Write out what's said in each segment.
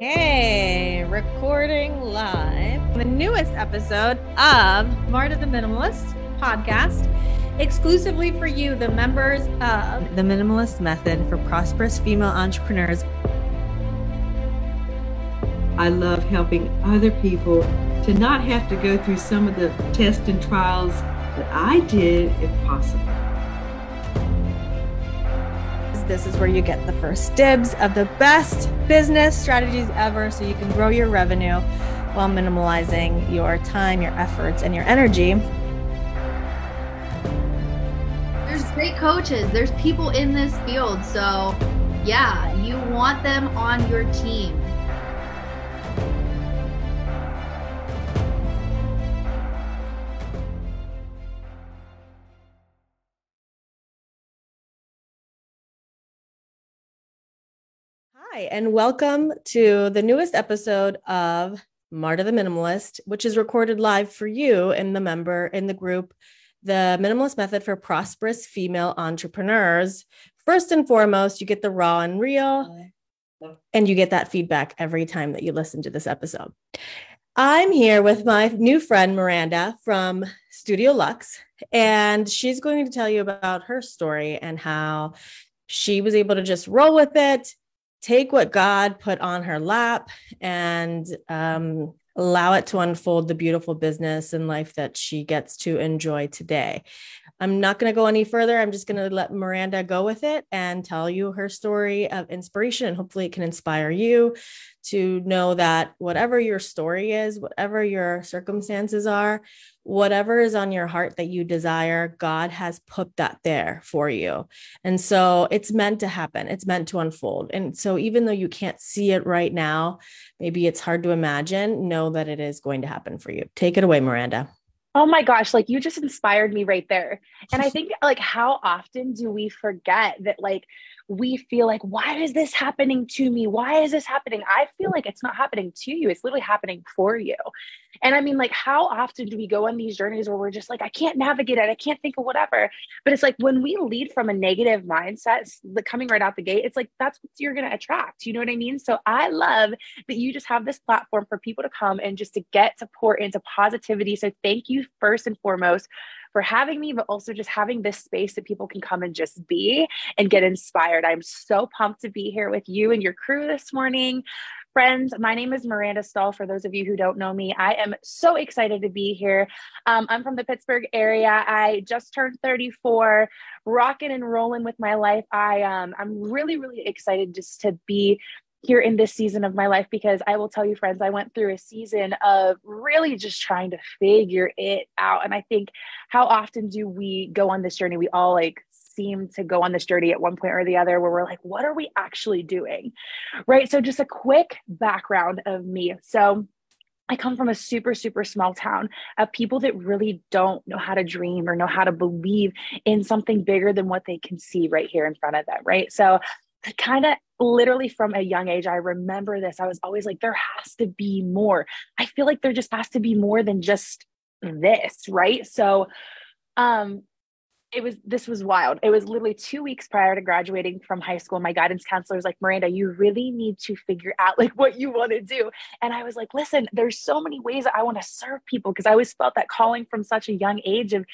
Hey, recording live. The newest episode of Miranda the Minimalist podcast, exclusively for you, the members of The Minimalist Method for Prosperous Female Entrepreneurs. I love helping other people to not have to go through some of the tests and trials that I did, if possible. This is where you get the first dibs of the best business strategies ever, so you can grow your revenue while minimalizing your time, your efforts, and your energy. There's great coaches. There's people in this field. So yeah, you want them on your team. Hi, and welcome to the newest episode of Miranda the Minimalist, which is recorded live for you and the member in the group, The Minimalist Method for Prosperous Female Entrepreneurs. First and foremost, you get the raw and real, and you get that feedback every time that you listen to this episode. I'm here with my new friend, Miranda from Studio Lux, and she's going to tell you about her story and how she was able to just roll with it, take what God put on her lap and allow it to unfold the beautiful business and life that she gets to enjoy today. I'm not going to go any further. I'm just going to let Miranda go with it and tell you her story of inspiration. Hopefully it can inspire you to know that whatever your story is, whatever your circumstances are, whatever is on your heart that you desire, God has put that there for you. And so it's meant to happen. It's meant to unfold. And so even though you can't see it right now, maybe it's hard to imagine, know that it is going to happen for you. Take it away, Miranda. Oh my gosh, like you just inspired me right there. And I think like how often do we forget that like we feel like, why is this happening to me? Why is this happening? I feel like it's not happening to you. It's literally happening for you. And I mean, like how often do we go on these journeys where we're just like, I can't navigate it. I can't think of whatever. But it's like when we lead from a negative mindset, coming right out the gate, it's like, that's what you're going to attract. You know what I mean? So I love that you just have this platform for people to come and just to get support into positivity. So thank you first and foremost for having me, but also just having this space that people can come and just be and get inspired. I'm so pumped to be here with you and your crew this morning. Friends, my name is Miranda Stull. For those of you who don't know me, I am so excited to be here. I'm from the Pittsburgh area. I just turned 34, rocking and rolling with my life. I'm really, really excited just to be here in this season of my life, because I will tell you, friends, I went through a season of really just trying to figure it out. And I think how often do we go on this journey? We all like seem to go on this journey at one point or the other where we're like, what are we actually doing? Right. So just a quick background of me. So I come from a super, super small town of people that really don't know how to dream or know how to believe in something bigger than what they can see right here in front of them. Right. So kind of literally from a young age, I remember this. I was always like, there has to be more. I feel like there just has to be more than just this, right? So this was wild. It was literally 2 weeks prior to graduating from high school. My guidance counselor was like, Miranda, you really need to figure out like what you want to do. And I was like, listen, there's so many ways that I want to serve people, because I always felt that calling from such a young age of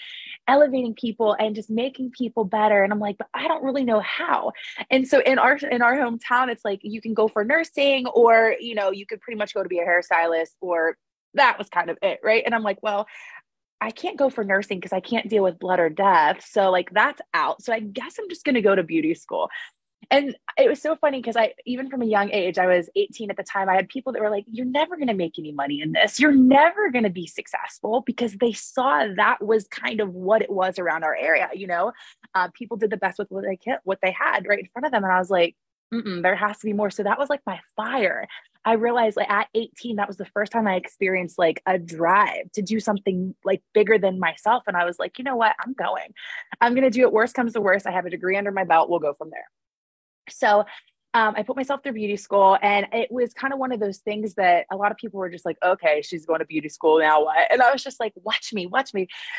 elevating people and just making people better. And I'm like, but I don't really know how. And so in our hometown, it's like, you can go for nursing, or, you know, you could pretty much go to be a hairstylist, or that was kind of it. Right. And I'm like, well, I can't go for nursing because I can't deal with blood or death. So like that's out. So I guess I'm just going to go to beauty school. And it was so funny because even from a young age, I was 18 at the time, I had people that were like, you're never going to make any money in this. You're never going to be successful, because they saw that was kind of what it was around our area. You know, people did the best with what they had right in front of them. And I was like, there has to be more. So that was like my fire. I realized like at 18, that was the first time I experienced like a drive to do something like bigger than myself. And I was like, you know what? I'm going to do it. Worst comes to worst. I have a degree under my belt. We'll go from there. So I put myself through beauty school, and it was kind of one of those things that a lot of people were just like, okay, she's going to beauty school, now what? And I was just like, watch me.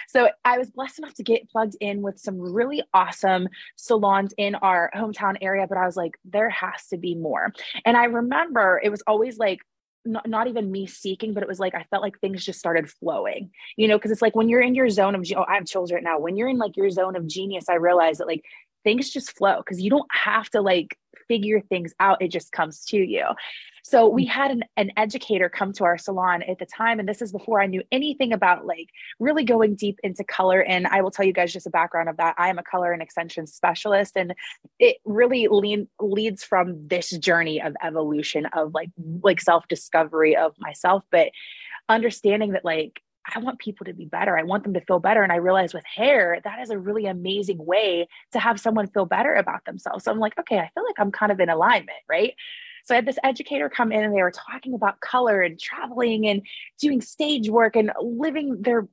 So I was blessed enough to get plugged in with some really awesome salons in our hometown area, but I was like, there has to be more. And I remember it was always like, not even me seeking, but it was like, I felt like things just started flowing, you know, because it's like when you're in your zone of, I have chills right now. When you're in like your zone of genius, I realized that like things just flow because you don't have to like figure things out. It just comes to you. So we had an educator come to our salon at the time. And this is before I knew anything about like really going deep into color. And I will tell you guys just a background of that. I am a color and extension specialist. And it really leads from this journey of evolution of like self-discovery of myself, but understanding that like, I want people to be better. I want them to feel better. And I realized with hair, that is a really amazing way to have someone feel better about themselves. So I'm like, okay, I feel like I'm kind of in alignment, right? So I had this educator come in and they were talking about color and traveling and doing stage work and living their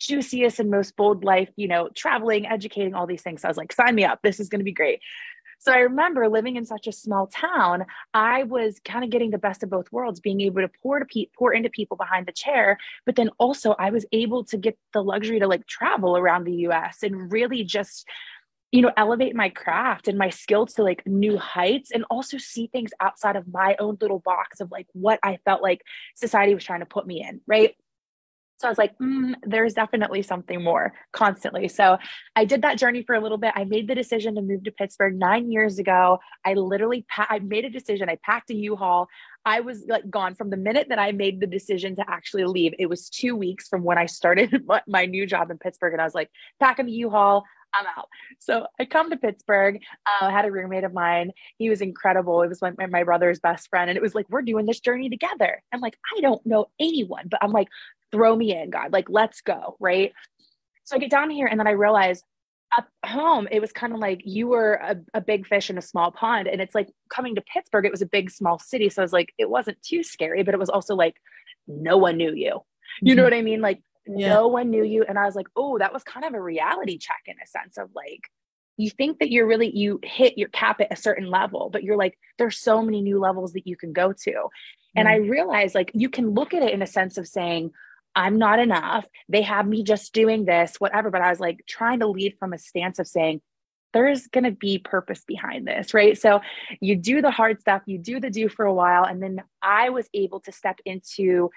juiciest and most bold life, you know, traveling, educating, all these things. So I was like, sign me up. This is going to be great. So I remember living in such a small town, I was kind of getting the best of both worlds, being able to pour into people behind the chair, but then also I was able to get the luxury to like travel around the US and really just, you know, elevate my craft and my skills to like new heights, and also see things outside of my own little box of like what I felt like society was trying to put me in, right? So I was like, there's definitely something more constantly. So I did that journey for a little bit. I made the decision to move to Pittsburgh 9 years ago. I literally, I made a decision. I packed a U-Haul. I was like gone from the minute that I made the decision to actually leave. It was 2 weeks from when I started my new job in Pittsburgh. And I was like, packing the U-Haul, I'm out. So I come to Pittsburgh. I had a roommate of mine. He was incredible. It was like my brother's best friend. And it was like, we're doing this journey together. I'm like, I don't know anyone, but I'm like, throw me in, God, like, let's go. Right. So I get down here and then I realize up home, it was kind of like you were a big fish in a small pond. And it's like coming to Pittsburgh, it was a big, small city. So I was like, it wasn't too scary, but it was also like, no one knew you. You know what I mean? Like no one knew you. And I was like, oh, that was kind of a reality check in a sense of like, you think that you're really, you hit your cap at a certain level, but you're like, there's so many new levels that you can go to. And I realized like, you can look at it in a sense of saying, I'm not enough. They have me just doing this, whatever. But I was like trying to lead from a stance of saying, there's going to be purpose behind this, right? So you do the hard stuff, you do the do for a while. And then I was able to step into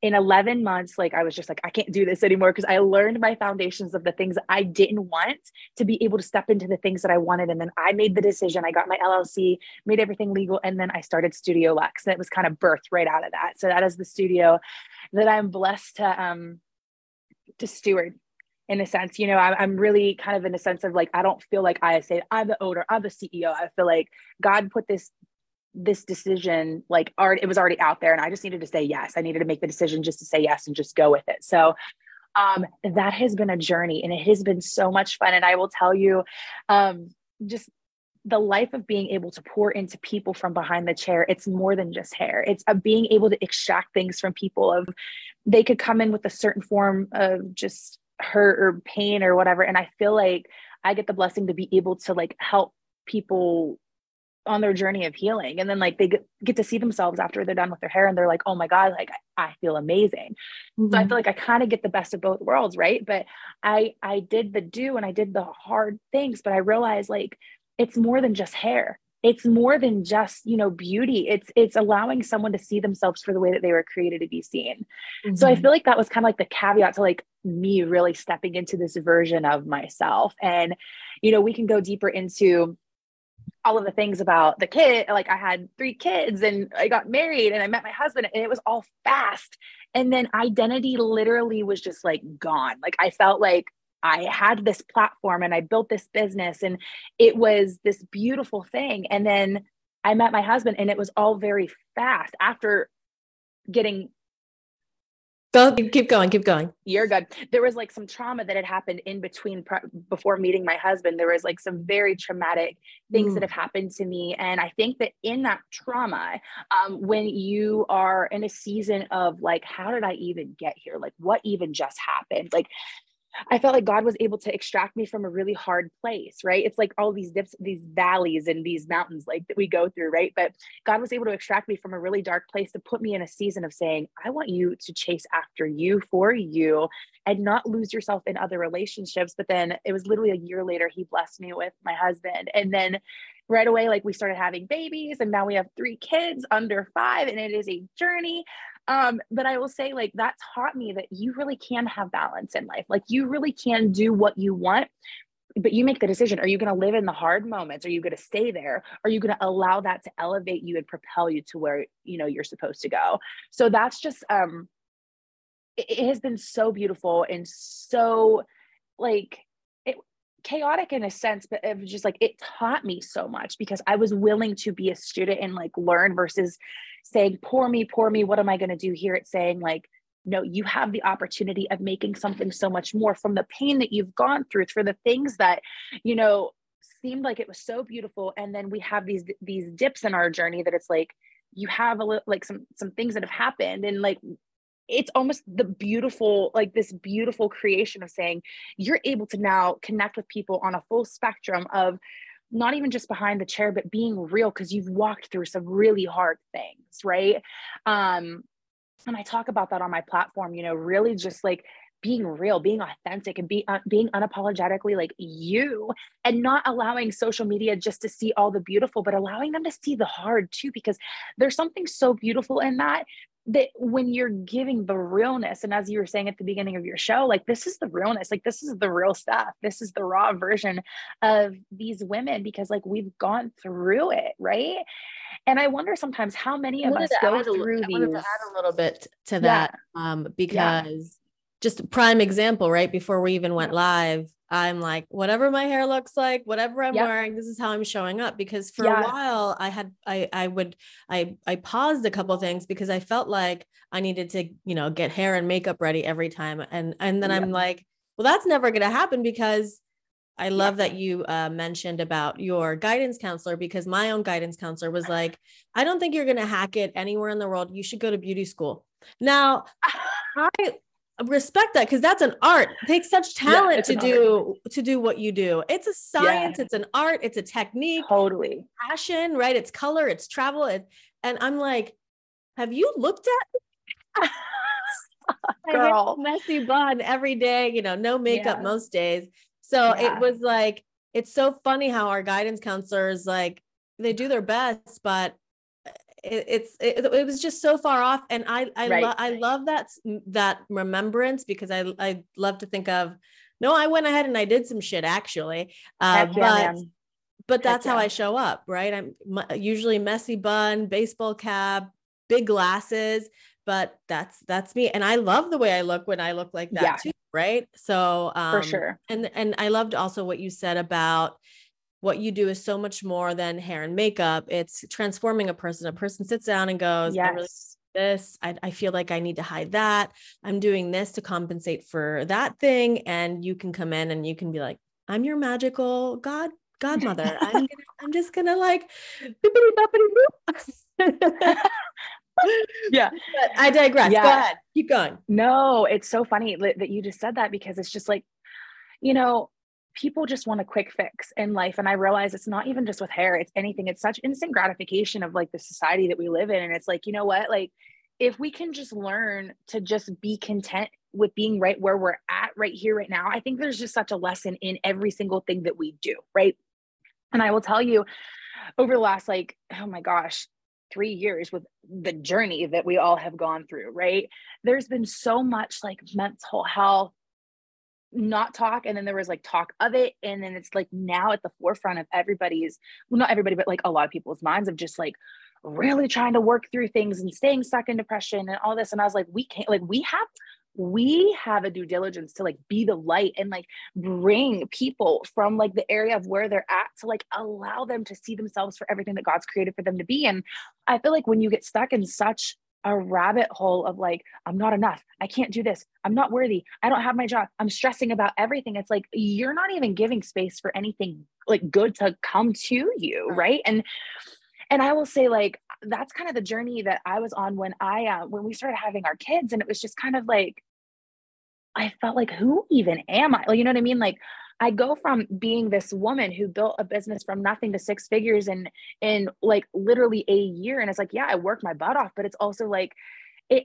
in 11 months, like I was just like, I can't do this anymore because I learned my foundations of the things I didn't want to be able to step into the things that I wanted. And then I made the decision. I got my LLC, made everything legal. And then I started Studio Lux. And it was kind of birthed right out of that. So that is the studio that I'm blessed to steward in a sense. You know, I'm really kind of in a sense of like, I don't feel like I say I'm the owner, I'm the CEO. I feel like God put this decision, like it was already out there. And I just needed to say yes. I needed to make the decision just to say yes and just go with it. So that has been a journey and it has been so much fun. And I will tell you just the life of being able to pour into people from behind the chair. It's more than just hair. It's being able to extract things from people of they could come in with a certain form of just hurt or pain or whatever. And I feel like I get the blessing to be able to like help people on their journey of healing. And then like they get to see themselves after they're done with their hair and they're like, oh my God, like I feel amazing. Mm-hmm. So I feel like I kind of get the best of both worlds. Right. But I did the do and I did the hard things, but I realized like, it's more than just hair. It's more than just, you know, beauty. It's allowing someone to see themselves for the way that they were created to be seen. Mm-hmm. So I feel like that was kind of like the caveat to like me really stepping into this version of myself. And, you know, we can go deeper into all of the things about the kid. Like I had 3 kids and I got married and I met my husband and it was all fast. And then identity literally was just like gone. Like I felt like I had this platform and I built this business and it was this beautiful thing. And then I met my husband and it was all very fast after getting. Go, keep going. You're good. There was like some trauma that had happened in between before meeting my husband. There was like some very traumatic things that have happened to me. And I think that in that trauma, when you are in a season of like, how did I even get here? Like what even just happened? Like, I felt like God was able to extract me from a really hard place, right? It's like all these dips, these valleys and these mountains like that we go through, right? But God was able to extract me from a really dark place to put me in a season of saying, I want you to chase after you for you and not lose yourself in other relationships. But then it was literally a year later, he blessed me with my husband. And then right away, like we started having babies and now we have 3 kids under 5 and it is a journey. But I will say, like, that taught me that you really can have balance in life. Like, you really can do what you want, but you make the decision. Are you going to live in the hard moments? Are you going to stay there? Are you going to allow that to elevate you and propel you to where, you know, you're supposed to go? So that's just, it has been so beautiful and so, like, chaotic in a sense, but it was just like, it taught me so much because I was willing to be a student and like learn versus saying, pour me, what am I going to do here? It's saying like, no, you have the opportunity of making something so much more from the pain that you've gone through, for the things that, you know, seemed like it was so beautiful. And then we have these dips in our journey that it's like, you have a like some things that have happened and like, it's almost the beautiful, like this beautiful creation of saying you're able to now connect with people on a full spectrum of not even just behind the chair, but being real because you've walked through some really hard things, right? And I talk about that on my platform, you know, really just like being real, being authentic and being unapologetically like you, and not allowing social media just to see all the beautiful, but allowing them to see the hard too, because there's something so beautiful in that when you're giving the realness, and as you were saying at the beginning of your show, like this is the realness, like this is the real stuff. This is the raw version of these women because like we've gone through it, right? And I wonder sometimes how many of us go through these. I wanted to add a little bit to that because just a prime example, right? Before we even went live, I'm like, whatever my hair looks like, whatever I'm wearing, this is how I'm showing up. Because for a while I paused a couple of things because I felt like I needed to, you know, get hair and makeup ready every time. And then I'm like, well, that's never going to happen because I love that you mentioned about your guidance counselor, because my own guidance counselor was like, I don't think you're going to hack it anywhere in the world. You should go to beauty school. Now I respect that because that's an art. It takes such talent to do what you do. It's a science, it's an art, it's a technique, totally passion, right? It's color, it's travel, and I'm like, have you looked at girl messy bun every day? You know, no makeup most days. So it was like, it's so funny how our guidance counselors, like, they do their best, but it was just so far off. And I love that remembrance because I love to think of, no, I went ahead and I did some shit actually. But that's how I show up. Right. I'm usually messy bun, baseball cap, big glasses, but that's me. And I love the way I look when I look like that too. Right. So, for sure. And I loved also what you said about, what you do is so much more than hair and makeup. It's transforming a person. A person sits down and goes, yes, I really this, I feel like I need to hide that. I'm doing this to compensate for that thing. And you can come in and you can be like, I'm your magical godmother. I'm just gonna like, yeah, but I digress. Yeah. Go ahead. Keep going. No, it's so funny that you just said that because it's just like, you know, people just want a quick fix in life. And I realize it's not even just with hair, it's anything. It's such instant gratification of like the society that we live in. And it's like, you know what, like if we can just learn to just be content with being right where we're at right here, right now, I think there's just such a lesson in every single thing that we do. Right. And I will tell you over the last, like, oh my gosh, 3 years with the journey that we all have gone through, right? There's been so much like mental health, not talk, and then there was like talk of it, and then it's like now at the forefront of everybody's, well, not everybody, but like a lot of people's minds of just like really trying to work through things and staying stuck in depression and all this. And I was like, we can't, like we have a due diligence to like be the light and like bring people from like the area of where they're at to like allow them to see themselves for everything that God's created for them to be. And I feel like when you get stuck in such a rabbit hole of like, I'm not enough, I can't do this, I'm not worthy, I don't have my job, I'm stressing about everything, it's like you're not even giving space for anything like good to come to you, right? And I will say, like, that's kind of the journey that I was on when we started having our kids. And it was just kind of like, I felt like, who even am I? Like, you know what I mean? Like, I go from being this woman who built a business from nothing to six figures in like literally a year. And it's like, yeah, I worked my butt off, but it's also like,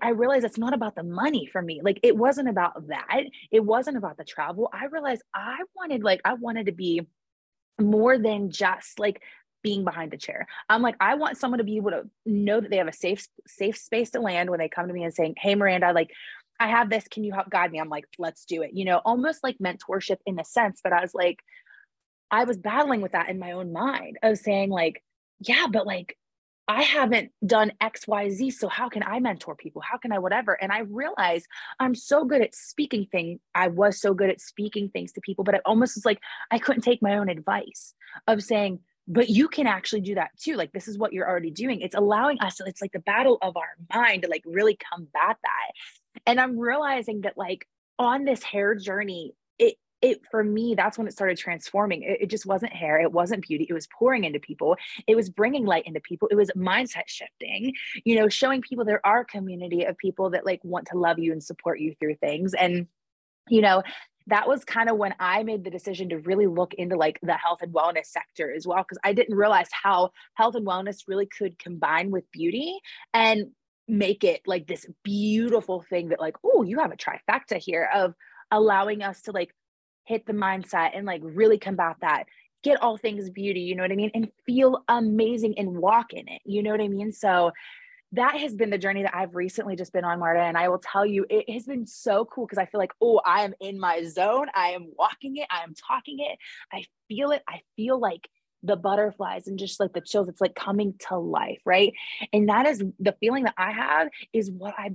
I realized it's not about the money for me. Like, it wasn't about that. It wasn't about the travel. I realized I wanted to be more than just like being behind the chair. I'm like, I want someone to be able to know that they have a safe space to land when they come to me and saying, hey, Miranda, like, I have this, can you help guide me? I'm like, let's do it. You know, almost like mentorship in a sense. But I was like, I was battling with that in my own mind of saying like, yeah, but like, I haven't done X, Y, Z. So how can I mentor people? How can I whatever? And I realized I'm so good at speaking things. I was so good at speaking things to people, but it almost was like, I couldn't take my own advice of saying, but you can actually do that too. Like, this is what you're already doing. It's allowing us, it's like the battle of our mind to like really combat that. And I'm realizing that like on this hair journey, it for me, that's when it started transforming. It just wasn't hair. It wasn't beauty. It was pouring into people. It was bringing light into people. It was mindset shifting, you know, showing people there are a community of people that like want to love you and support you through things. And, you know, that was kind of when I made the decision to really look into like the health and wellness sector as well, because I didn't realize how health and wellness really could combine with beauty and make it like this beautiful thing that like, oh, you have a trifecta here of allowing us to like hit the mindset and like really combat that, get all things beauty, you know what I mean? And feel amazing and walk in it, you know what I mean? So that has been the journey that I've recently just been on, Marta. And I will tell you, it has been so cool because I feel like, oh, I am in my zone. I am walking it. I am talking it. I feel it. I feel like the butterflies and just like the chills. It's like coming to life, right? And that is the feeling that I have, is what I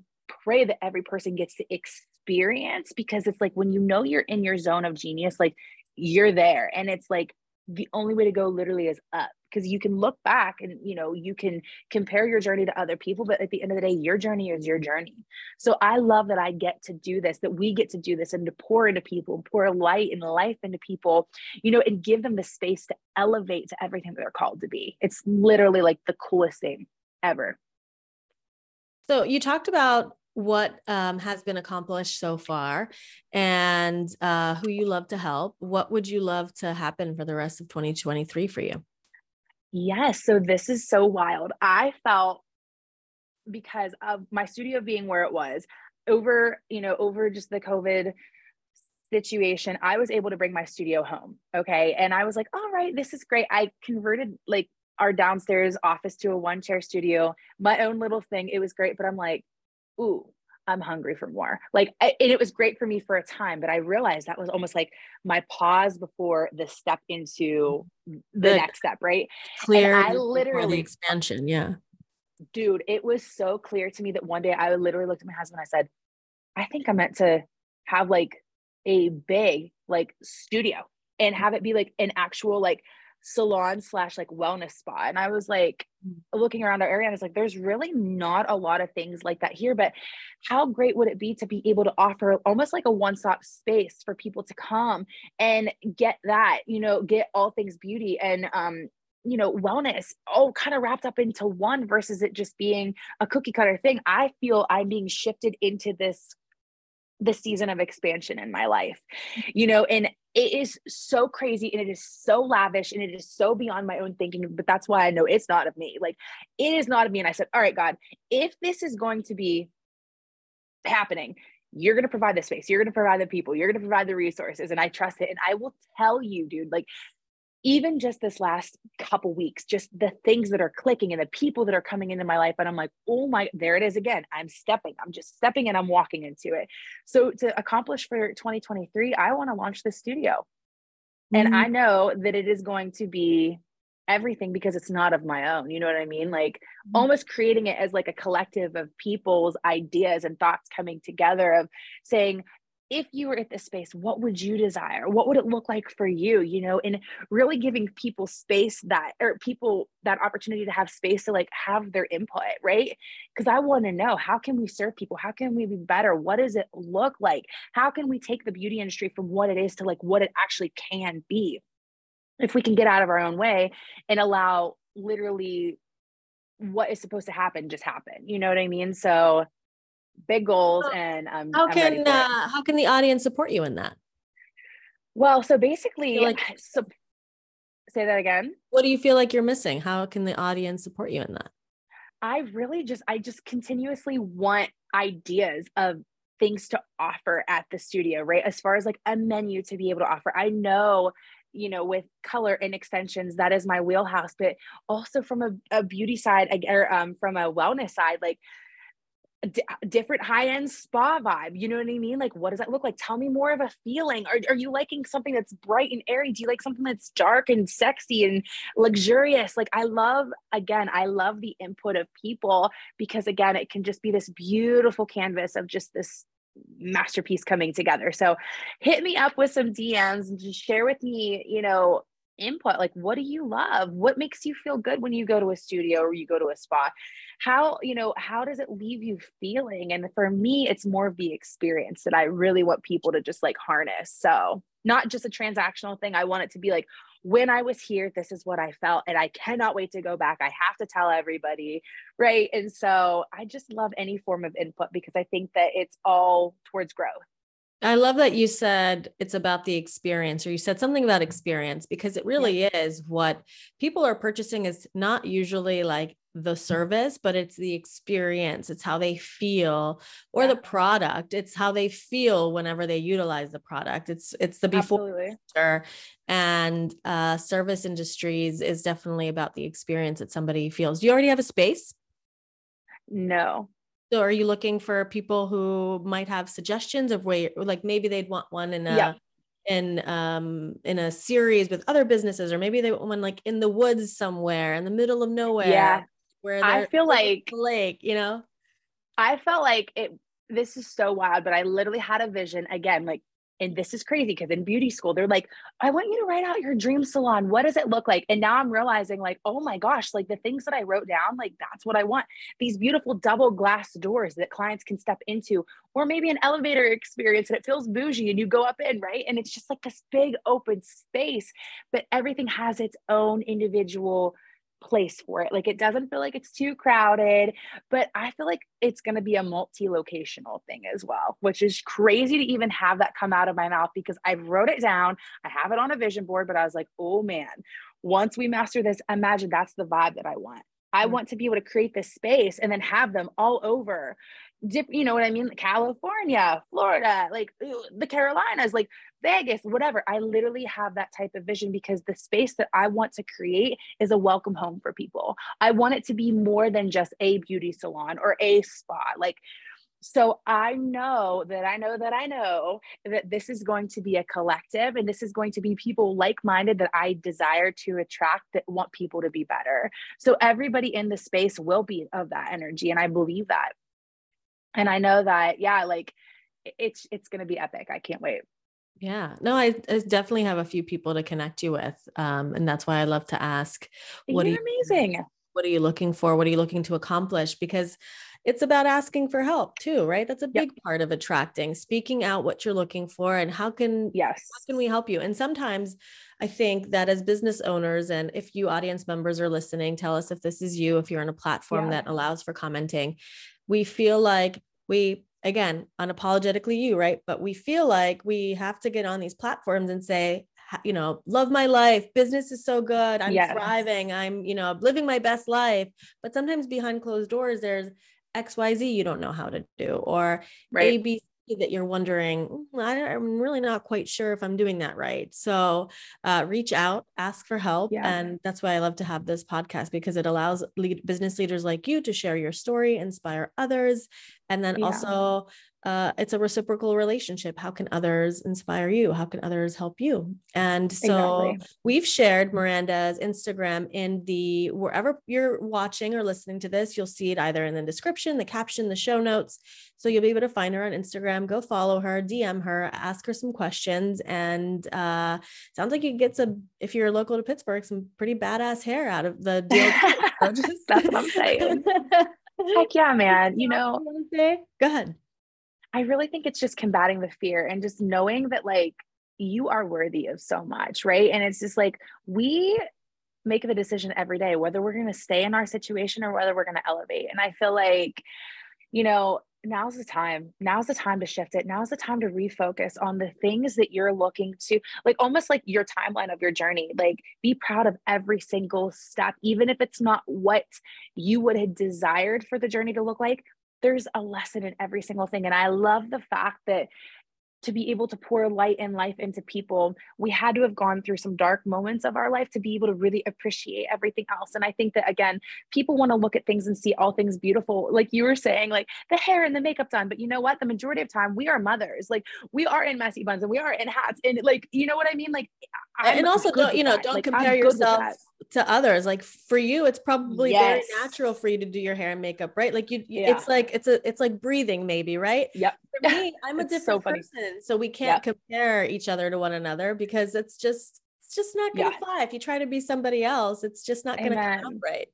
pray that every person gets to experience, because it's like when you know you're in your zone of genius, like you're there. And it's like the only way to go literally is up. Because you can look back and, you know, you can compare your journey to other people, but at the end of the day, your journey is your journey. So I love that I get to do this, that we get to do this and to pour into people, pour light and life into people, you know, and give them the space to elevate to everything that they're called to be. It's literally like the coolest thing ever. So you talked about what has been accomplished so far and who you love to help. What would you love to happen for the rest of 2023 for you? Yes. So this is so wild. I felt, because of my studio being where it was over, you know, over just the COVID situation, I was able to bring my studio home. Okay. And I was like, all right, this is great. I converted like our downstairs office to a 1-chair studio, my own little thing. It was great. But I'm like, ooh, I'm hungry for more. Like, and it was great for me for a time, but I realized that was almost like my pause before the step into the next step, right? Clear. And I literally expansion. Yeah. Dude, it was so clear to me that one day I literally looked at my husband. I said, I think I meant to have like a big like studio and have it be like an actual like salon / like wellness spa. And I was like looking around our area and I was like, there's really not a lot of things like that here, but how great would it be to be able to offer almost like a one-stop space for people to come and get that, you know, get all things beauty and, you know, wellness all kind of wrapped up into one versus it just being a cookie cutter thing. I feel I'm being shifted into the season of expansion in my life, you know, and it is so crazy and it is so lavish and it is so beyond my own thinking, but that's why I know it's not of me. Like, it is not of me. And I said, all right, God, if this is going to be happening, you're going to provide the space, you're going to provide the people, you're going to provide the resources. And I trust it. And I will tell you, dude, like, even just this last couple weeks, just the things that are clicking and the people that are coming into my life. And I'm like, oh my, there it is again. I'm just stepping and I'm walking into it. So to accomplish for 2023, I want to launch this studio. And I know that it is going to be everything because it's not of my own. You know what I mean? Like almost creating it as like a collective of people's ideas and thoughts coming together of saying, if you were at this space, what would you desire? What would it look like for you? You know, and really giving people space that opportunity to have space to like have their input, right? Because I want to know, how can we serve people? How can we be better? What does it look like? How can we take the beauty industry from what it is to like what it actually can be? If we can get out of our own way and allow literally what is supposed to happen, just happen. You know what I mean? So big goals. And how can the audience support you in that? Well, so basically, say that again. What do you feel like you're missing? How can the audience support you in that? I just continuously want ideas of things to offer at the studio, right? As far as like a menu to be able to offer. I know, you know, with color and extensions, that is my wheelhouse, but also from a beauty side, or from a wellness side, like different high-end spa vibe, you know what I mean? Like, what does that look like? Tell me more of a feeling. Are you liking something that's bright and airy? Do you like something that's dark and sexy and luxurious? Like, I love the input of people, because again, it can just be this beautiful canvas of just this masterpiece coming together. So hit me up with some DMs and just share with me, you know, input. Like, what do you love? What makes you feel good when you go to a studio or you go to a spa? How does it leave you feeling? And for me, it's more of the experience that I really want people to just like harness. So not just a transactional thing. I want it to be like, when I was here, this is what I felt, and I cannot wait to go back. I have to tell everybody, right? And so I just love any form of input, because I think that it's all towards growth. I love that you said it's about the experience, or you said something about experience, because it really is. What people are purchasing is not usually like the service, but it's the experience. It's how they feel, or the product. It's how they feel whenever they utilize the product. It's the before and after. And service industries is definitely about the experience that somebody feels. Do you already have a space? No. So are you looking for people who might have suggestions of where, like maybe they'd want one in a series with other businesses, or maybe they want one like in the woods somewhere in the middle of nowhere. Yeah. Where I feel like lake, you know, I felt like this is so wild, but I literally had a vision again, like, and this is crazy because in beauty school, they're like, I want you to write out your dream salon. What does it look like? And now I'm realizing like, oh my gosh, like the things that I wrote down, like that's what I want. These beautiful double glass doors that clients can step into, or maybe an elevator experience and it feels bougie and you go up in, right? And it's just like this big open space, but everything has its own individual place for it. Like it doesn't feel like it's too crowded, but I feel like it's going to be a multi-locational thing as well, which is crazy to even have that come out of my mouth, because I wrote it down. I have it on a vision board, but I was like, oh man, once we master this, imagine that's the vibe that I want. I want to be able to create this space and then have them all over. You know what I mean? California, Florida, like the Carolinas, like Vegas, whatever. I literally have that type of vision, because the space that I want to create is a welcome home for people. I want it to be more than just a beauty salon or a spa. Like, so I know that this is going to be a collective, and this is going to be people like-minded that I desire to attract, that want people to be better. So everybody in the space will be of that energy. And I believe that. And I know that, yeah, like it's going to be epic. I can't wait. Yeah, no, I definitely have a few people to connect you with. And that's why I love to ask, what are you looking for? What are you looking to accomplish? Because it's about asking for help too, right? That's a big part of attracting, speaking out what you're looking for and how can we help you? And sometimes I think that as business owners, and if you audience members are listening, tell us if this is you, if you're on a platform that allows for commenting, we feel like again, unapologetically you, right? But we feel like we have to get on these platforms and say, you know, love my life. Business is so good. I'm thriving. I'm, you know, living my best life. But sometimes behind closed doors, there's XYZ you don't know how to do, or ABC that you're wondering, I'm really not quite sure if I'm doing that right. So reach out, ask for help. Yeah. And that's why I love to have this podcast, because it allows business leaders like you to share your story, inspire others. And then also it's a reciprocal relationship. How can others inspire you? How can others help you? And so we've shared Miranda's Instagram wherever you're watching or listening to this, you'll see it either in the description, the caption, the show notes. So you'll be able to find her on Instagram, go follow her, DM her, ask her some questions. And sounds like you can get if you're local to Pittsburgh, some pretty badass hair out of the deal. That's what I'm saying. Heck yeah, man. You know, go ahead. I really think it's just combating the fear and just knowing that like you are worthy of so much, right? And it's just like, we make the decision every day, whether we're going to stay in our situation or whether we're going to elevate. And I feel like, you know, now's the time. Now's the time to shift it. Now's the time to refocus on the things that you're looking to, like almost like your timeline of your journey. Like be proud of every single step, even if it's not what you would have desired for the journey to look like. There's a lesson in every single thing. And I love the fact that to be able to pour light and life into people, we had to have gone through some dark moments of our life to be able to really appreciate everything else. And I think that, again, people want to look at things and see all things beautiful. Like you were saying, like the hair and the makeup done, but you know what? The majority of time we are mothers. Like we are in messy buns and we are in hats and like, you know what I mean? Like, and also don't compare yourself to others. Like for you, it's probably very natural for you to do your hair and makeup, right? Like you, it's like breathing maybe, right? Yep. For me, I'm a different person. So we can't compare each other to one another because it's just not going to fly. If you try to be somebody else, it's just not going to come out right.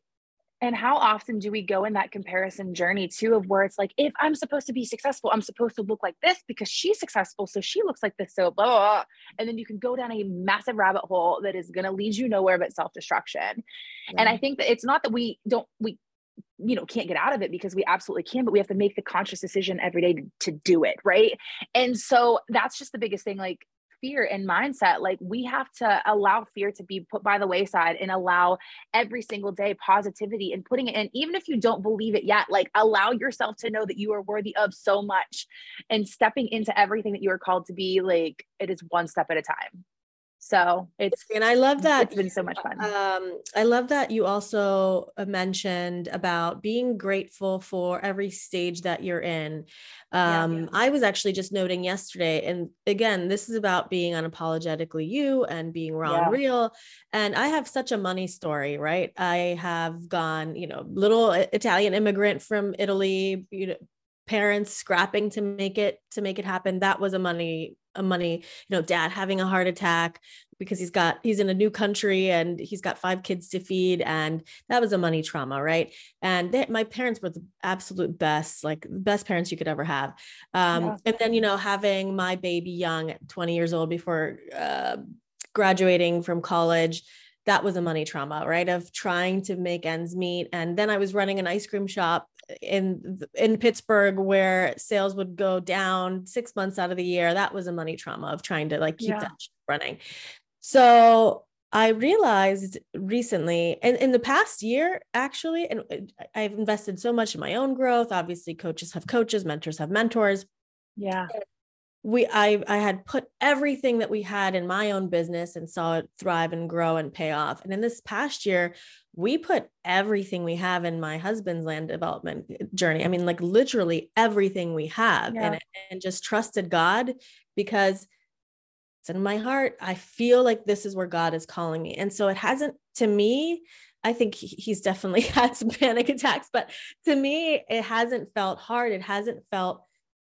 And how often do we go in that comparison journey too, of where it's like, if I'm supposed to be successful, I'm supposed to look like this because she's successful. So she looks like this. So blah, blah, blah. And then you can go down a massive rabbit hole that is going to lead you nowhere but self-destruction. Yeah. And I think that it's not that we can't get out of it because we absolutely can, but we have to make the conscious decision every day to do it. Right. And so that's just the biggest thing, like fear and mindset. Like we have to allow fear to be put by the wayside and allow every single day positivity and putting it in, even if you don't believe it yet, like allow yourself to know that you are worthy of so much and stepping into everything that you are called to be. Like it is one step at a time. So and I love that. It's been so much fun. I love that you also mentioned about being grateful for every stage that you're in. I was actually just noting yesterday, and again, this is about being unapologetically you and being raw and real. And I have such a money story, right? I have gone, little Italian immigrant from Italy, parents scrapping to make it happen. That was a money, dad having a heart attack because he's in a new country and he's got 5 kids to feed. And that was a money trauma. Right. And my parents were the absolute best, like best parents you could ever have. And then, having my baby young at 20 years old before graduating from college, that was a money trauma, right? Of trying to make ends meet. And then I was running an ice cream shop in Pittsburgh where sales would go down 6 months out of the year. That was a money trauma of trying to like keep that running. So I realized recently, and in the past year, actually, and I've invested so much in my own growth. Obviously coaches have coaches, mentors have mentors. Yeah. I had put everything that we had in my own business and saw it thrive and grow and pay off. And in this past year, we put everything we have in my husband's land development journey. I mean, like literally everything we have and just trusted God because it's in my heart. I feel like this is where God is calling me. And so it hasn't, to me, I think he's definitely had some panic attacks, but to me, it hasn't felt hard. It hasn't felt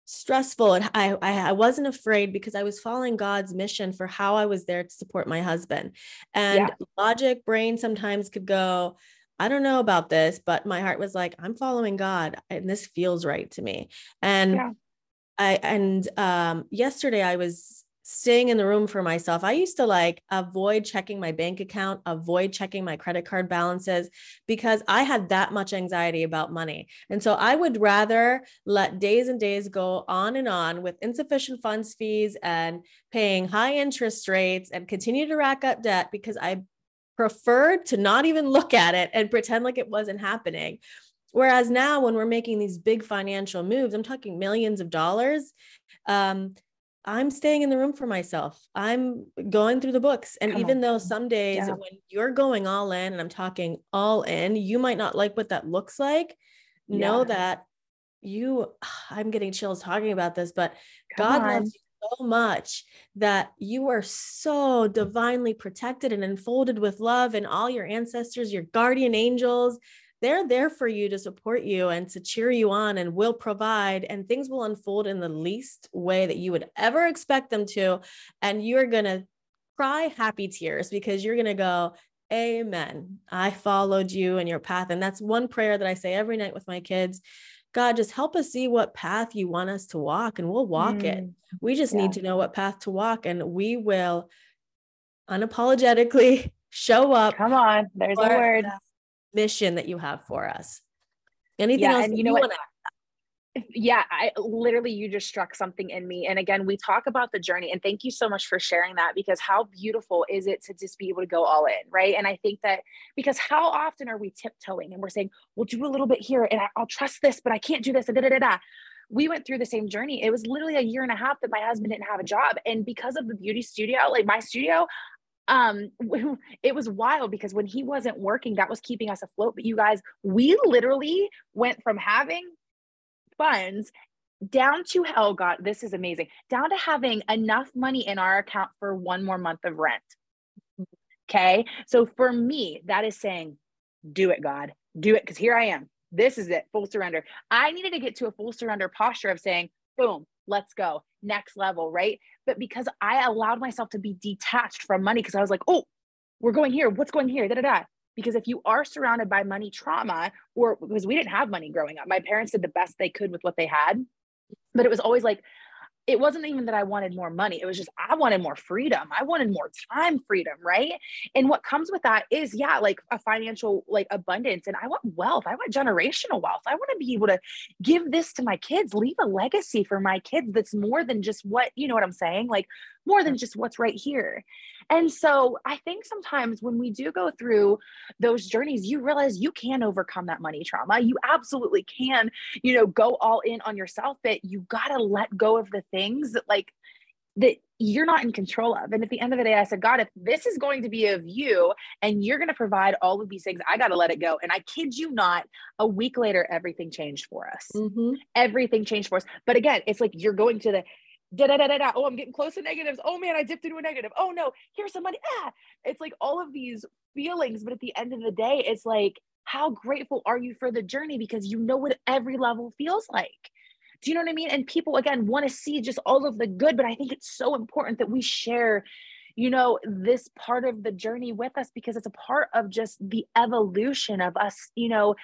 stressful. And I wasn't afraid because I was following God's mission for how I was there to support my husband. And logic, brain sometimes could go, I don't know about this, but my heart was like, I'm following God and this feels right to me. And yesterday I was staying in the room for myself. I used to like avoid checking my bank account, avoid checking my credit card balances because I had that much anxiety about money. And so I would rather let days and days go on and on with insufficient funds fees and paying high interest rates and continue to rack up debt because I preferred to not even look at it and pretend like it wasn't happening. Whereas now when we're making these big financial moves, I'm talking millions of dollars, I'm staying in the room for myself. I'm going through the books. And though some days when you're going all in, and I'm talking all in, you might not like what that looks like. Yeah. Know that I'm getting chills talking about this, but God loves you so much that you are so divinely protected and enfolded with love, and all your ancestors, your guardian angels, they're there for you to support you and to cheer you on and will provide, and things will unfold in the least way that you would ever expect them to. And you're going to cry happy tears because you're going to go, amen. I followed you and your path. And that's one prayer that I say every night with my kids. God, just help us see what path you want us to walk, and we'll walk it. We just need to know what path to walk, and we will unapologetically show up. Come on. There's a word. Mission that you have for us. Anything else you want to add? Yeah, I literally, you just struck something in me. And again, we talk about the journey, and thank you so much for sharing that, because how beautiful is it to just be able to go all in, right? And I think that, because how often are we tiptoeing and we're saying, we'll do a little bit here and I'll trust this, but I can't do this and da, da, da, da. We went through the same journey. It was literally a year and a half that my husband didn't have a job. And because of the beauty studio, like my studio, it was wild, because when he wasn't working, that was keeping us afloat. But you guys, we literally went from having funds down to, oh God, this is amazing, down to having enough money in our account for one more month of rent. Okay. So for me, that is saying, do it, God, do it. Cause here I am. This is it. Full surrender. I needed to get to a full surrender posture of saying, boom, let's go next level. Right. But because I allowed myself to be detached from money, cause I was like, oh, we're going here. What's going here? Da, da, da. Because if you are surrounded by money trauma, or because we didn't have money growing up, my parents did the best they could with what they had, but it was always like, it wasn't even that I wanted more money. It was just, I wanted more freedom. I wanted more time freedom. Right. And what comes with that is, yeah, like a financial, like abundance. And I want wealth. I want generational wealth. I want to be able to give this to my kids, leave a legacy for my kids. That's more than just what, you know what I'm saying? Like more than just what's right here. And so I think sometimes when we do go through those journeys, you realize you can overcome that money trauma. You absolutely can, you know, go all in on yourself, but you got to let go of the things that like, that you're not in control of. And at the end of the day, I said, God, if this is going to be of you and you're going to provide all of these things, I got to let it go. And I kid you not, a week later, everything changed for us. Mm-hmm. Everything changed for us. But again, it's like, you're going to the da, da, da, da, da. Oh, I'm getting close to negatives. Oh man, I dipped into a negative. Oh no, here's some money. Ah. It's like all of these feelings. But at the end of the day, it's like, how grateful are you for the journey? Because you know what every level feels like. Do you know what I mean? And people, again, want to see just all of the good, but I think it's so important that we share, you know, this part of the journey with us, because it's a part of just the evolution of us, you know,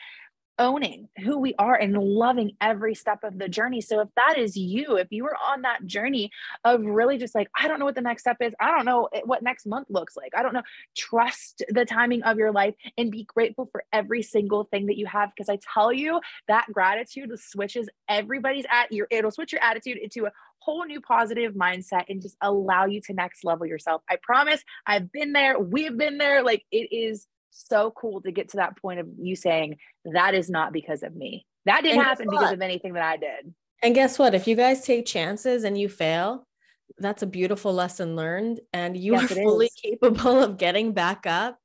owning who we are and loving every step of the journey. So if that is you, if you were on that journey of really just like, I don't know what the next step is. I don't know what next month looks like. I don't know. Trust the timing of your life and be grateful for every single thing that you have. Because I tell you, that gratitude switches everybody's it'll switch your attitude into a whole new positive mindset and just allow you to next level yourself. I promise, I've been there. We've been there. Like, it is so cool to get to that point of you saying, that is not because of me. That didn't happen because of anything that I did. And guess what? If you guys take chances and you fail, that's a beautiful lesson learned. And you are fully capable of getting back up,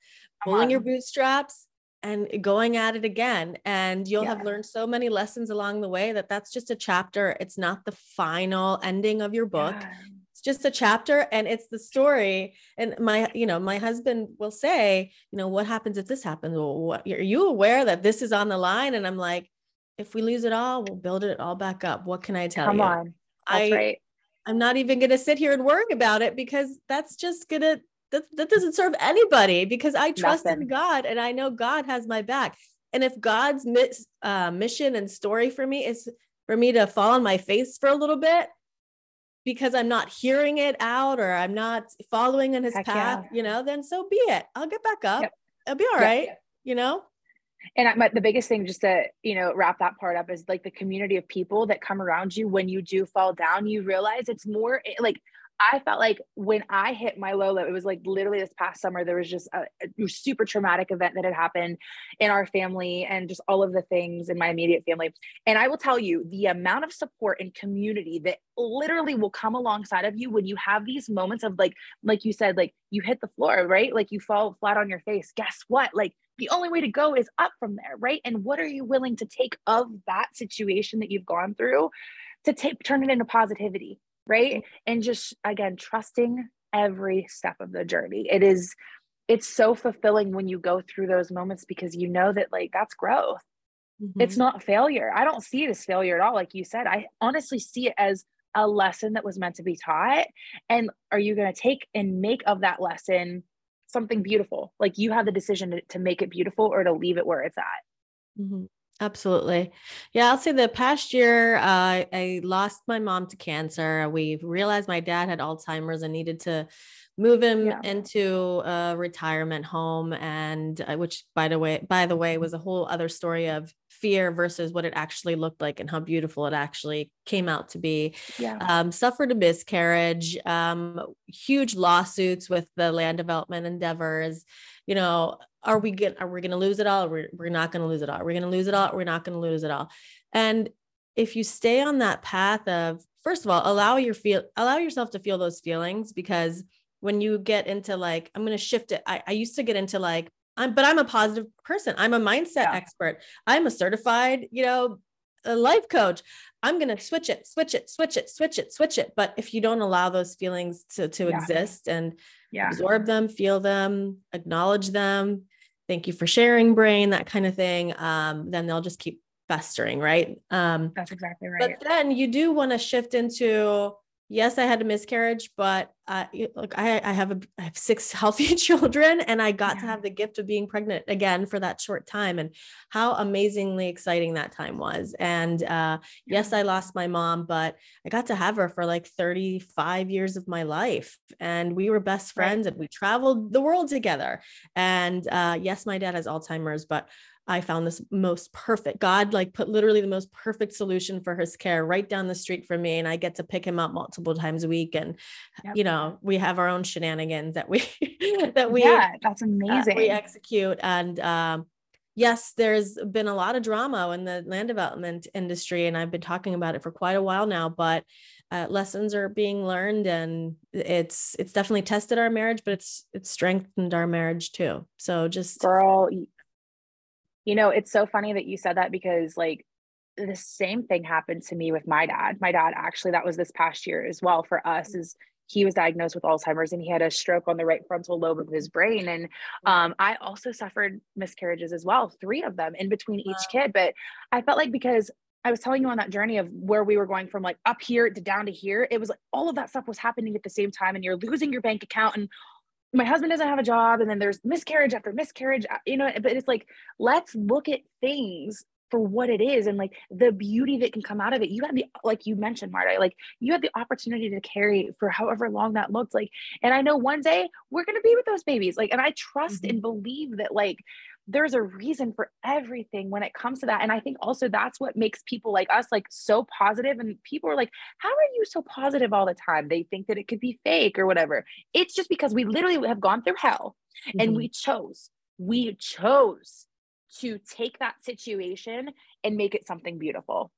pulling your bootstraps and going at it again. And you'll have learned so many lessons along the way that that's just a chapter. It's not the final ending of your book. Yeah. Just a chapter, and it's the story. And my husband will say, you know, what happens if this happens? Well, are you aware that this is on the line? And I'm like, if we lose it all, we'll build it all back up. What can I tell you? Come on. That's right. I'm not even going to sit here and worry about it, because that's just going to, that doesn't serve anybody, because I trust in God and I know God has my back. And if God's mission and story for me is for me to fall on my face for a little bit, because I'm not hearing it out or I'm not following in his path, you know, then so be it. I'll get back up. Yep. I'll be all right. Yep. You know? And the biggest thing, just to, you know, wrap that part up, is like the community of people that come around you. When you do fall down, you realize it's more like, I felt like when I hit my low, it was like literally this past summer, there was just a super traumatic event that had happened in our family and just all of the things in my immediate family. And I will tell you, the amount of support and community that literally will come alongside of you when you have these moments of like you said, like you hit the floor, right? Like you fall flat on your face. Guess what? Like the only way to go is up from there, right? And what are you willing to take of that situation that you've gone through to turn it into positivity? Right. And just, again, trusting every step of the journey. It's so fulfilling when you go through those moments, because you know that like, that's growth. Mm-hmm. It's not failure. I don't see it as failure at all. Like you said, I honestly see it as a lesson that was meant to be taught. And are you going to take and make of that lesson something beautiful? Like you have the decision to make it beautiful or to leave it where it's at. Mm-hmm. Absolutely. Yeah. I'll say the past year, I lost my mom to cancer. We realized my dad had Alzheimer's and needed to move him into a retirement home. And which by the way, was a whole other story of fear versus what it actually looked like and how beautiful it actually came out to be. Yeah. Suffered a miscarriage, huge lawsuits with the land development endeavors. You know, are we going to lose it all? We're not going to lose it all. We're going to lose it all. We're not going to lose it all. And if you stay on that path of, first of all, allow yourself to feel those feelings, because when you get into like, I'm going to shift it. I used to get into like, but I'm a positive person. I'm a mindset expert. I'm a certified, a life coach. I'm going to switch it. But if you don't allow those feelings to exist and absorb them, feel them, acknowledge them, thank you for sharing, brain, that kind of thing, then they'll just keep festering, right? That's exactly right. But then you do want to shift into, yes, I had a miscarriage, but look, I have 6 healthy children, and I got to have the gift of being pregnant again for that short time, and how amazingly exciting that time was. And yes, I lost my mom, but I got to have her for like 35 years of my life, and we were best friends, and we traveled the world together. And yes, my dad has Alzheimer's, but I found this most perfect, God like put literally the most perfect solution for his care right down the street from me. And I get to pick him up multiple times a week. And, we have our own shenanigans that that's amazing. We execute. And, yes, there's been a lot of drama in the land development industry, and I've been talking about it for quite a while now, but lessons are being learned, and it's definitely tested our marriage, but it's strengthened our marriage too. So just girl, it's so funny that you said that, because like the same thing happened to me with my dad. My dad, actually, that was this past year as well for us, is he was diagnosed with Alzheimer's, and he had a stroke on the right frontal lobe of his brain. And I also suffered miscarriages as well, 3 of them in between each kid. But I felt like, because I was telling you on that journey of where we were going from like up here to down to here, it was like all of that stuff was happening at the same time, and you're losing your bank account, and my husband doesn't have a job, and then there's miscarriage after miscarriage, but it's like, let's look at things for what it is, and like the beauty that can come out of it. You had the, like you mentioned, Marta, like you had the opportunity to carry for however long that looked like. And I know one day we're going to be with those babies. Like, and I trust and believe that like, there's a reason for everything when it comes to that. And I think also that's what makes people like us like so positive. And people are like, how are you so positive all the time? They think that it could be fake or whatever. It's just because we literally have gone through hell and we chose to take that situation and make it something beautiful.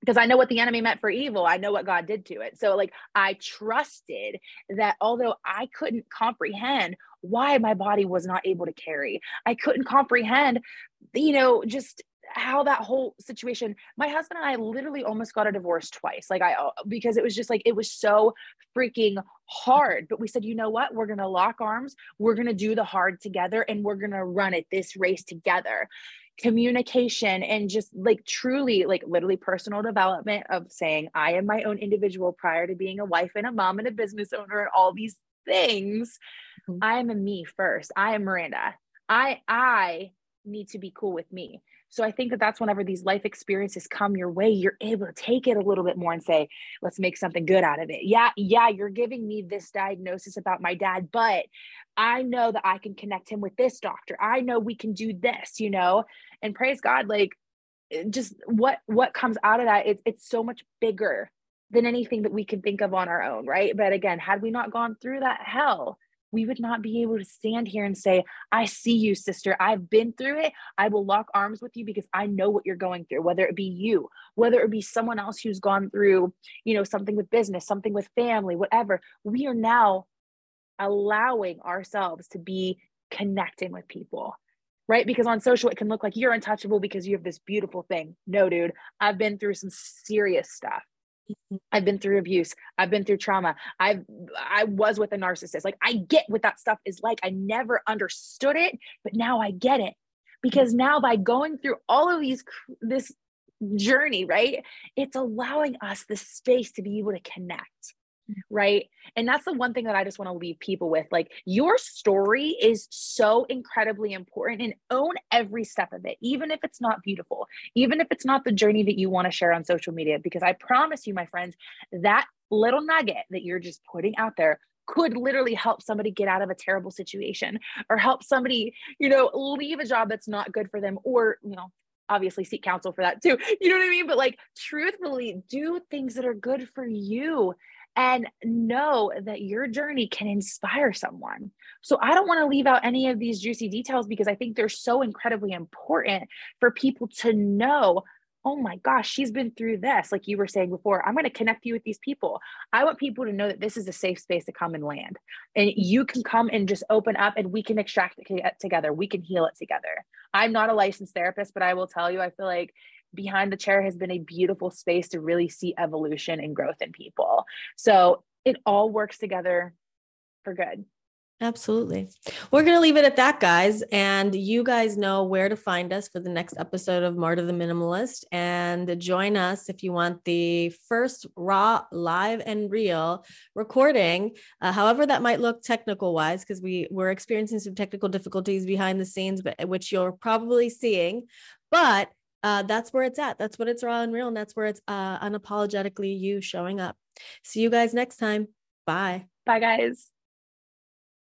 Because I know what the enemy meant for evil, I know what God did to it. So like, I trusted that, although I couldn't comprehend why my body was not able to carry, I couldn't comprehend, just how that whole situation, my husband and I literally almost got a divorce twice. Like because it was just like, it was so freaking hard, but we said, you know what, we're going to lock arms. We're going to do the hard together, and we're going to run at this race together. Communication, and just like truly, like literally personal development of saying, I am my own individual prior to being a wife and a mom and a business owner and all these things. I am a me first. I am Miranda. I need to be cool with me. So I think that that's whenever these life experiences come your way, you're able to take it a little bit more and say, let's make something good out of it. Yeah, you're giving me this diagnosis about my dad, but I know that I can connect him with this doctor. I know we can do this, and praise God, like just what comes out of that, it's so much bigger than anything that we can think of on our own, right? But again, had we not gone through that hell, we would not be able to stand here and say, I see you, sister. I've been through it. I will lock arms with you because I know what you're going through, whether it be you, whether it be someone else who's gone through, something with business, something with family, whatever. We are now allowing ourselves to be connecting with people, right? Because on social, it can look like you're untouchable because you have this beautiful thing. No, dude, I've been through some serious stuff. I've been through abuse. I've been through trauma. I was with a narcissist. Like I get what that stuff is like. I never understood it, but now I get it, because now by going through all of this journey, right? It's allowing us the space to be able to connect. Right. And that's the one thing that I just want to leave people with. Like your story is so incredibly important, and own every step of it, even if it's not beautiful, even if it's not the journey that you want to share on social media, because I promise you, my friends, that little nugget that you're just putting out there could literally help somebody get out of a terrible situation, or help somebody, leave a job that's not good for them, or, obviously seek counsel for that too. You know what I mean? But like, truthfully, do things that are good for you and know that your journey can inspire someone. So I don't want to leave out any of these juicy details because I think they're so incredibly important for people to know, oh my gosh, she's been through this. Like you were saying before, I'm going to connect you with these people. I want people to know that this is a safe space to come and land, and you can come and just open up and we can extract it together. We can heal it together. I'm not a licensed therapist, but I will tell you, I feel like Behind the Chair has been a beautiful space to really see evolution and growth in people. So it all works together for good. Absolutely. We're going to leave it at that, guys. And you guys know where to find us for the next episode of Marta the Minimalist. And join us if you want the first raw, live and real recording, however that might look technical wise, because we're experiencing some technical difficulties behind the scenes, but which you're probably seeing, but that's where it's at. That's what it's raw and real. And that's where it's unapologetically you showing up. See you guys next time. Bye. Bye, guys.